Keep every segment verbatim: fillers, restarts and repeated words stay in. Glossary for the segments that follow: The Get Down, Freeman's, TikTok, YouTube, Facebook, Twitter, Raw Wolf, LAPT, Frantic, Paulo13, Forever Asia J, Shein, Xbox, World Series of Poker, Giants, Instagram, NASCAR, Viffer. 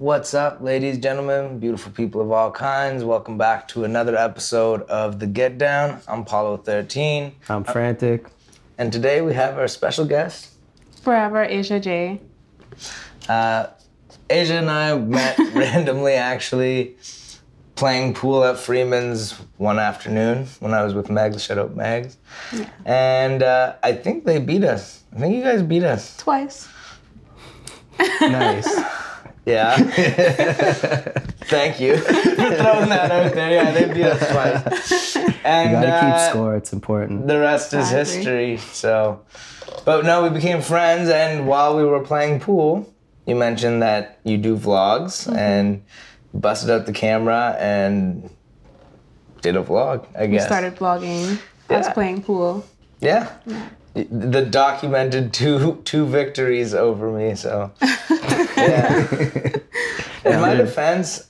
What's up, ladies, gentlemen, beautiful people of all kinds? Welcome back to another episode of The Get Down. I'm Paulo thirteen. I'm Frantic. And today we have our special guest, Forever Asia J. Uh, Asia and I met randomly, actually, playing pool at Freeman's one afternoon when I was with Megs. Shout out Megs. Yeah. And uh, I think they beat us. I think you guys beat us. Twice. Nice. Yeah. Thank you for throwing that out there. Yeah, they beat us twice. And, you gotta uh, keep score. It's important. The rest is history. So, but no, we became friends. And while we were playing pool, you mentioned that you do vlogs mm-hmm. and busted out the camera and did a vlog. I guess we started vlogging. Yeah. I was playing pool. Yeah. yeah. The documented two two victories over me. So. Yeah. In my defense,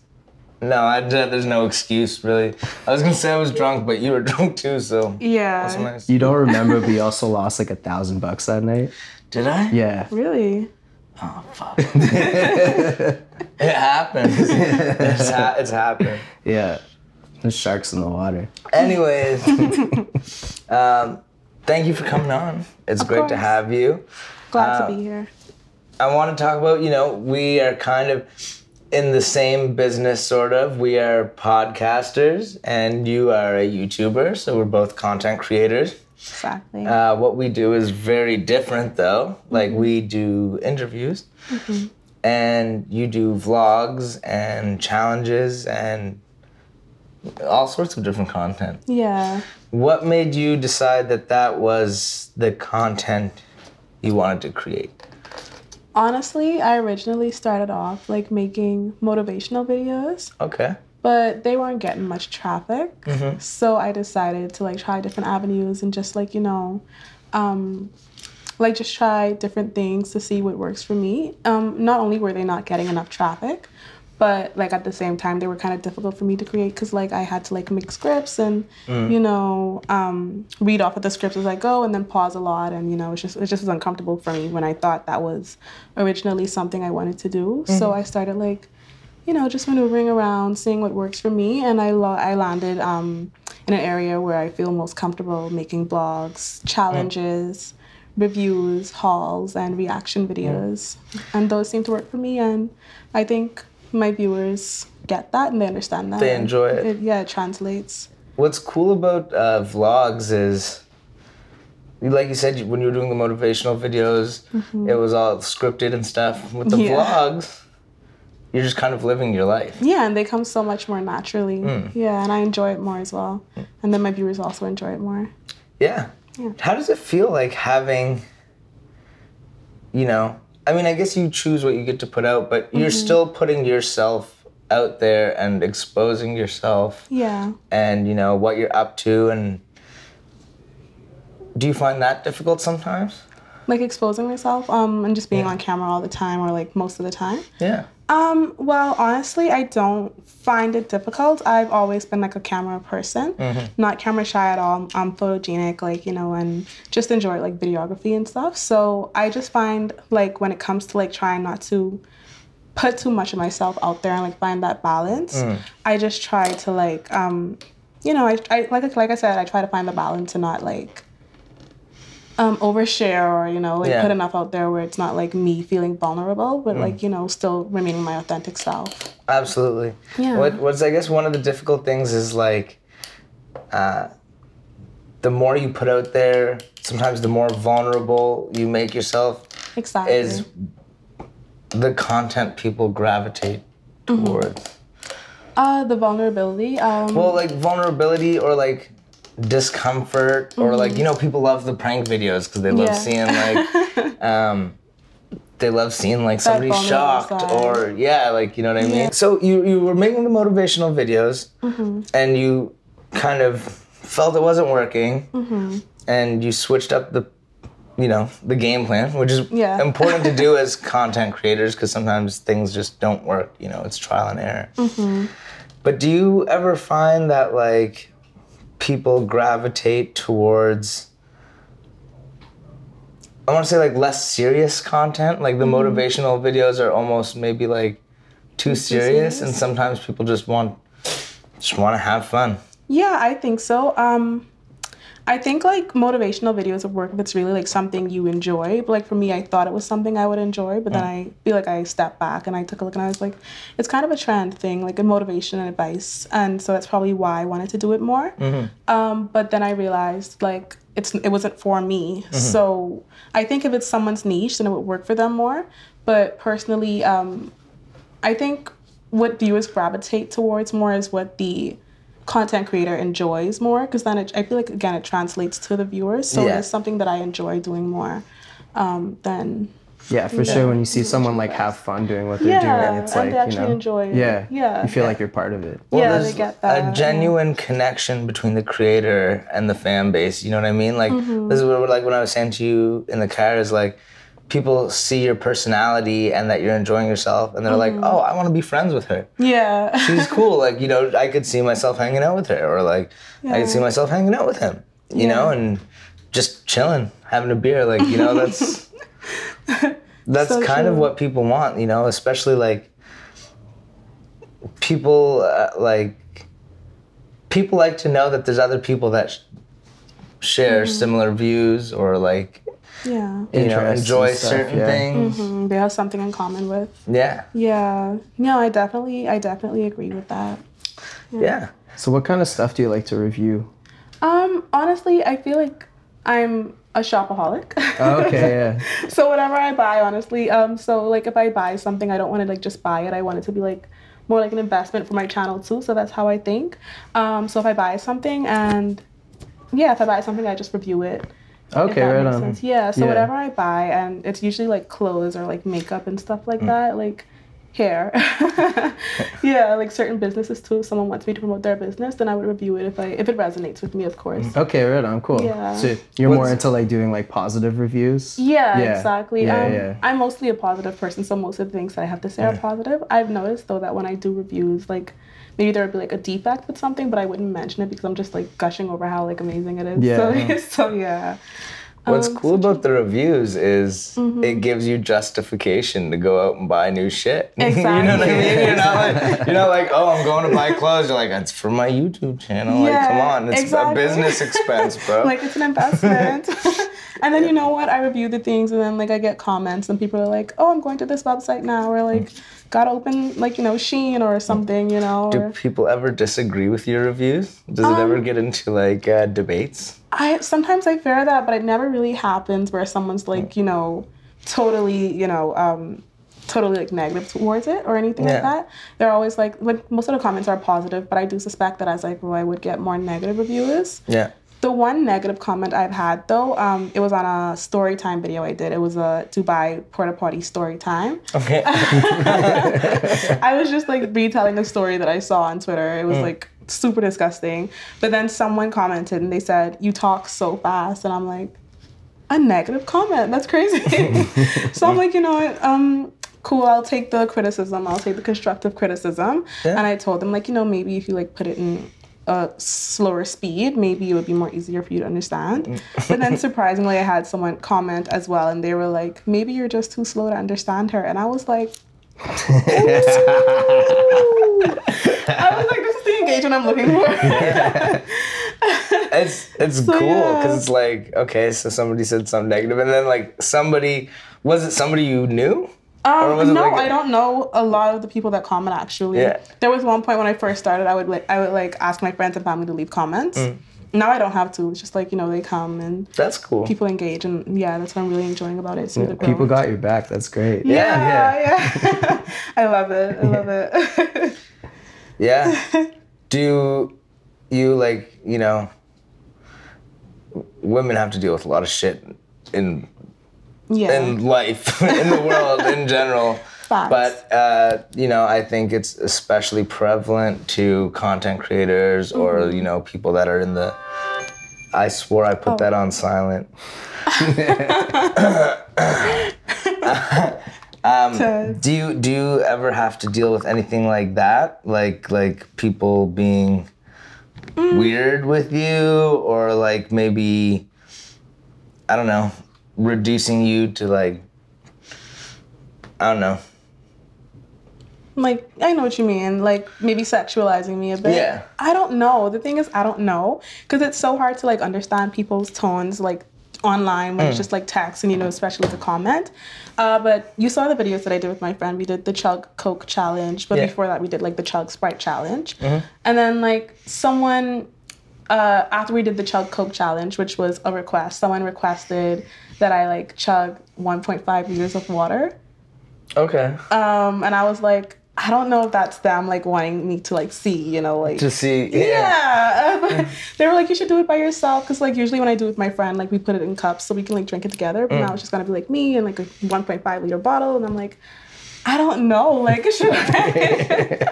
no, I, there's no excuse, really. I was going to say I was drunk, but you were drunk too, so. Yeah. That's nice. You don't remember, but you also lost like a thousand bucks that night. Did I? Yeah. Really? Oh, fuck. It happens. It's, ha- it's happened. Yeah. There's sharks in the water. Anyways, um, thank you for coming on. It's of great course. to have you. Glad uh, to be here. I want to talk about, you know, we are kind of in the same business, sort of. We are podcasters, and you are a YouTuber, so we're both content creators. Exactly. Uh, what we do is very different, though. Like, we do interviews, mm-hmm. and you do vlogs and challenges and all sorts of different content. Yeah. What made you decide that that was the content you wanted to create? Honestly, I originally started off like making motivational videos. Okay. But they weren't getting much traffic. Mm-hmm. So I decided to like try different avenues and just like, you know, um, like just try different things to see what works for me. Um, not only were they not getting enough traffic, but like at the same time, they were kind of difficult for me to create because like I had to like make scripts and, mm. you know, um, read off of the scripts as I go and then pause a lot. And, you know, it's just, it just was uncomfortable for me when I thought that was originally something I wanted to do. Mm-hmm. So I started like, you know, just maneuvering around, seeing what works for me. And I, lo- I landed um, in an area where I feel most comfortable making blogs, challenges, mm. reviews, hauls, and reaction videos. Mm. And those seem to work for me. And I think my viewers get that and they understand that. They enjoy it. it yeah, it translates. What's cool about uh, vlogs is, like you said, when you were doing the motivational videos, mm-hmm. it was all scripted and stuff. With the yeah. vlogs, you're just kind of living your life. Yeah, and they come so much more naturally. Mm. Yeah, and I enjoy it more as well. Mm. And then my viewers also enjoy it more. Yeah. yeah. How does it feel like having, you know, I mean, I guess you choose what you get to put out, but you're mm-hmm. still putting yourself out there and exposing yourself. Yeah. And, you know, what you're up to. And do you find that difficult sometimes? Like exposing myself um, and just being yeah. on camera all the time or like most of the time? Yeah. Um, well, honestly, I don't find it difficult. I've always been like a camera person, mm-hmm. not camera shy at all. I'm photogenic, like, you know, and just enjoy like videography and stuff. So I just find like when it comes to like trying not to put too much of myself out there and like find that balance, mm. I just try to like, um, you know, I, I like like I said, I try to find the balance and not like Um, overshare or, you know, like yeah. put enough out there where it's not like me feeling vulnerable, but mm. like, you know, still remaining my authentic self. Absolutely. Yeah. What, what's, I guess, one of the difficult things is like, uh, the more you put out there, sometimes the more vulnerable you make yourself. Exactly. Is the content people gravitate mm-hmm. towards. Uh, the vulnerability. Um, well, like vulnerability or like discomfort or mm-hmm. like, you know, people love the prank videos because they love yeah. seeing like um they love seeing like somebody shocked or yeah like you know what I mean yeah. So you you were making the motivational videos mm-hmm. and you kind of felt it wasn't working mm-hmm. and you switched up the you know the game plan, which is yeah. important to do as content creators because sometimes things just don't work, you know, it's trial and error mm-hmm. But do you ever find that like people gravitate towards, I want to say like less serious content, like the mm-hmm. motivational videos are almost maybe like too serious, and sometimes people just want just want to have fun. Yeah, I think so. Um, I think like motivational videos of work, if it's really like something you enjoy. But like for me, I thought it was something I would enjoy, but mm. then I feel like I stepped back and I took a look and I was like, it's kind of a trend thing, like a motivation and advice. And so that's probably why I wanted to do it more. Mm-hmm. Um, but then I realized like it's it wasn't for me. Mm-hmm. So I think if it's someone's niche, then it would work for them more. But personally, um, I think what viewers gravitate towards more is what the content creator enjoys more, because then it, I feel like, again, it translates to the viewers. So yeah. It's something that I enjoy doing more um, than... Yeah, for sure. When you see someone like have fun doing what they're yeah, doing, it's like, you know, enjoy it. Yeah, yeah, you feel like you're part of it. Well, yeah, there's they get that. A genuine connection between the creator and the fan base. You know what I mean? Like mm-hmm. this is what like when I was saying to you in the car is like, people see your personality and that you're enjoying yourself, and they're mm-hmm. like, oh, I want to be friends with her. Yeah. She's cool. Like, you know, I could see myself hanging out with her, or like, yeah. I could see myself hanging out with him, you yeah. know, and just chilling, having a beer. Like, you know, that's, that's so kind true. Of what people want, you know, especially like people, uh, like, people like to know that there's other people that sh- share mm-hmm. similar views, or like, yeah, you know, enjoy stuff, certain yeah. things. Mm-hmm. They have something in common with. Yeah. Yeah. No, I definitely, I definitely agree with that. Yeah. yeah. So, what kind of stuff do you like to review? Um, honestly, I feel like I'm a shopaholic. Oh, okay. Yeah. So whatever I buy, honestly, um, so like if I buy something, I don't want to like just buy it. I want it to be like more like an investment for my channel too. So that's how I think. Um, so if I buy something, and yeah, if I buy something, I just review it. Okay, right on. Sense. Yeah, so yeah. whatever I buy, and it's usually like clothes or like makeup and stuff like mm. that, like hair. Yeah, like certain businesses too. If someone wants me to promote their business, then I would review it if I if it resonates with me, of course. Okay, right on, cool. Yeah. So you're What's, more into like doing like positive reviews? Yeah, yeah. exactly. Yeah, um, yeah. I'm mostly a positive person, so most of the things that I have to say yeah. are positive. I've noticed though that when I do reviews, like maybe there would be like a defect with something, but I wouldn't mention it because I'm just like gushing over how like amazing it is. Yeah. So, so yeah. What's um, cool so about the reviews is mm-hmm. it gives you justification to go out and buy new shit. Exactly. You know what I mean? You're not like, you're not like, oh, I'm going to buy clothes. You're like, it's for my YouTube channel. Yeah, like, come on. It's exactly. a business expense, bro. Like, it's an investment. And then, you know what? I review the things, and then, like, I get comments, and people are like, oh, I'm going to this website now. Or, like... Mm. Got to open, like, you know, Shein or something, you know. Do or... people ever disagree with your reviews? Does um, it ever get into, like, uh, debates? I Sometimes I fear that, but it never really happens where someone's, like, you know, totally, you know, um, totally, like, negative towards it or anything yeah. like that. They're always, like, like, most of the comments are positive, but I do suspect that as I grow, I would get more negative reviewers. Yeah. The one negative comment I've had, though, um, it was on a story time video I did. It was a Dubai Porta Potty story time. Okay. I was just, like, retelling a story that I saw on Twitter. It was, mm. like, super disgusting. But then someone commented, and they said, you talk so fast. And I'm like, a negative comment? That's crazy. So I'm like, you know what? Um, cool, I'll take the criticism. I'll take the constructive criticism. Yeah. And I told them, like, you know, maybe if you, like, put it in... a slower speed, maybe it would be more easier for you to understand. But then surprisingly, I had someone comment as well, and they were like, maybe you're just too slow to understand her. And I was like, I was like, this is the engagement I'm looking for. Yeah. It's it's so, cool, because yeah. it's like, okay, so somebody said something negative, and then like somebody, was it somebody you knew? Um, no, like a- I don't know a lot of the people that comment, actually. Yeah. There was one point when I first started, I would like I would like ask my friends and family to leave comments. Mm. Now I don't have to. It's just like, you know, they come and that's cool. People engage, and yeah, that's what I'm really enjoying about it. Yeah, people got your back. That's great. Yeah, yeah. yeah. I love it. I love yeah. it. yeah. Do you like, you know, women have to deal with a lot of shit in Yeah. in life, in the world in general. Facts. But, uh, you know, I think it's especially prevalent to content creators mm-hmm. or, you know, people that are in the... I swore I put oh. that on silent. um, do you do you ever have to deal with anything like that? Like like people being mm. weird with you, or like maybe, I don't know, reducing you to, like, I don't know, Like, I know what you mean. Like, maybe sexualizing me a bit. Yeah. I don't know. The thing is, I don't know. Because it's so hard to, like, understand people's tones, like, online when mm. it's just, like, text and, you know, especially the comment. Uh, but you saw the videos that I did with my friend. We did the Chug Coke Challenge. But yeah. before that, we did, like, the Chug Sprite Challenge. Mm-hmm. And then, like, someone... Uh, after we did the Chug Coke Challenge, which was a request, someone requested that I, like, chug one point five liters of water. Okay. Um, and I was like, I don't know if that's them, like, wanting me to, like, see, you know, like... To see, yeah. Yeah. They were like, you should do it by yourself, because, like, usually when I do it with my friend, like, we put it in cups so we can, like, drink it together, but mm. now it's just gonna be, like, me and, like, a one point five liter bottle, and I'm like... I don't know, like, should I?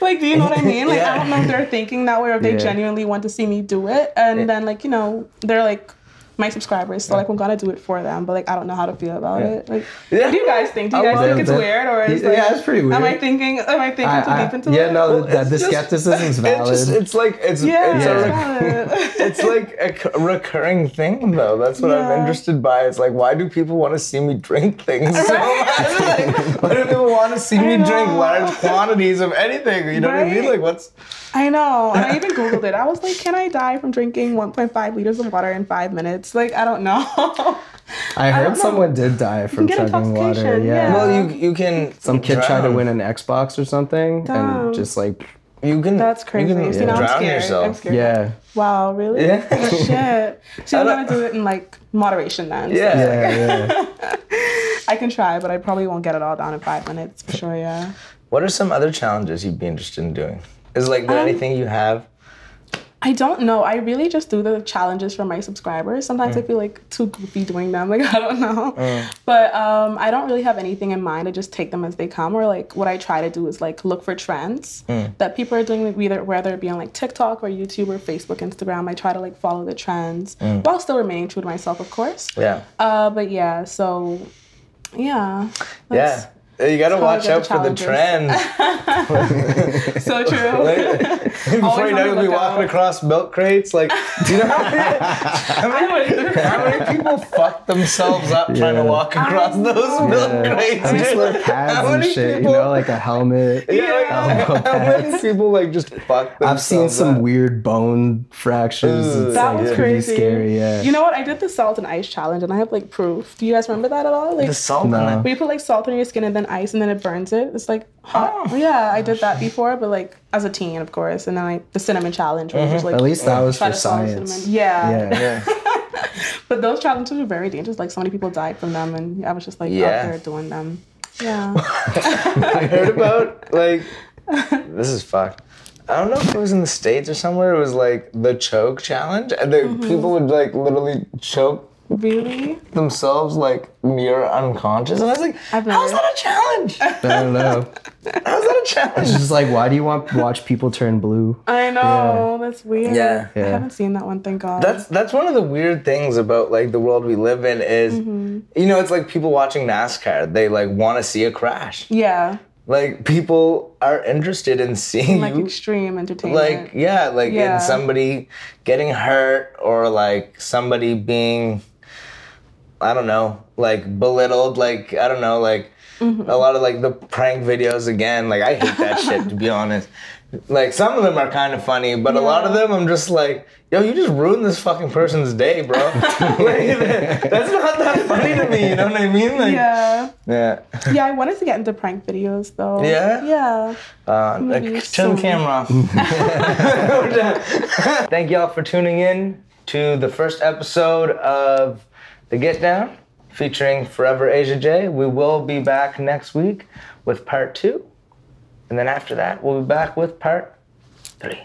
Like, do you know what I mean? Like, yeah. I don't know if they're thinking that way or if they yeah. genuinely want to see me do it. And yeah. then, like, you know, they're, like, my subscribers, so, like, I'm gonna do it for them. But, like, I don't know how to feel about yeah. it. Like, yeah. what do you guys think? Do you guys think it's that. weird? Or is yeah, like, yeah, it's pretty weird. Am I thinking, am I thinking I, I, too deep into yeah, it? Yeah, no, the, the, the skepticism is valid. It just, it's, like, it's, yeah, it's, yeah. a, it's like a recurring thing, though. That's what yeah. I'm interested by. It's like, why do people want to see me drink things so right? much? Like, why do people want to see me drink large quantities of anything? You know right? what I mean? Like, what's... I know. And I even Googled it. I was like, can I die from drinking one point five liters of water in five minutes? Like, I don't know. I heard I someone did die from chugging water. Yeah. yeah. Well, you you can. Some kid drown. tried to win an Xbox or something, Damn. and just like you can. That's crazy. You can, yeah. See, now I'm drown scared. yourself. I'm scared. Yeah. Wow. Really? Yeah. Oh, shit. So you gotta do it in like moderation then. Yeah. So yeah, like, yeah. I can try, but I probably won't get it all down in five minutes for sure. Yeah. What are some other challenges you'd be interested in doing? Is like there um, anything you have? I don't know. I really just do the challenges for my subscribers. Sometimes mm. I feel like too goofy doing them. Like, I don't know. Mm. But um, I don't really have anything in mind. I just take them as they come. Or like what I try to do is like look for trends mm. that people are doing, either, whether it be on like TikTok or YouTube or Facebook, Instagram. I try to like follow the trends mm. while still remaining true to myself, of course. Yeah. Uh, but yeah, so yeah. Yeah. You gotta watch out for the trend. So true. Like, before you know, you'll be walking out. across milk crates. Like, do you know how many, how many, how many people fuck themselves up yeah. trying to walk across those yeah. milk crates? How many, like, pads how many and shit, people, you know, like a helmet. Yeah, yeah. Like, how many people like just fuck themselves up? I've seen some up. weird bone fractures. Ooh, it's that like was crazy. Scary. Yeah. You know what? I did the salt and ice challenge, and I have like proof. Do you guys remember that at all? Like the salt. No. We put like salt on your skin and then ice, and then it burns it. It's like hot. Oh. Yeah, I did that before, but like as a teen, of course. And then like the cinnamon challenge, where mm-hmm. just, like, at least that was for science. Yeah. Yeah. yeah. But those challenges were very dangerous. Like, so many people died from them, and I was just like yeah. out there doing them. Yeah. I heard about like this is fucked. I don't know if it was in the States or somewhere. It was like the choke challenge, and the mm-hmm. people would like literally choke. Really? Themselves, like, near unconscious. And I was like, how's that a challenge? I don't know. How's that a challenge? It's just like, why do you want watch people turn blue? I know. Yeah. That's weird. Yeah. yeah. I haven't seen that one, thank God. That's that's one of the weird things about, like, the world we live in is, mm-hmm. you know, it's like people watching NASCAR. They, like, want to see a crash. Yeah. Like, people are interested in seeing like you, extreme entertainment. Like, yeah, like, yeah. in somebody getting hurt or, like, somebody being... I don't know, like belittled, like, I don't know, like mm-hmm. a lot of like the prank videos again, like I hate that shit, to be honest. Like some of them are kind of funny, but yeah. a lot of them I'm just like, yo, you just ruined this fucking person's day, bro. Like, that's not that funny to me, you know what I mean? Like, yeah. Yeah. Yeah, I wanted to get into prank videos though. Yeah? Yeah. Uh, like, turn the camera off. We're done. Thank y'all for tuning in to the first episode of The Get Down, featuring Forever Asia J. We will be back next week with part two. And then after that, we'll be back with part three.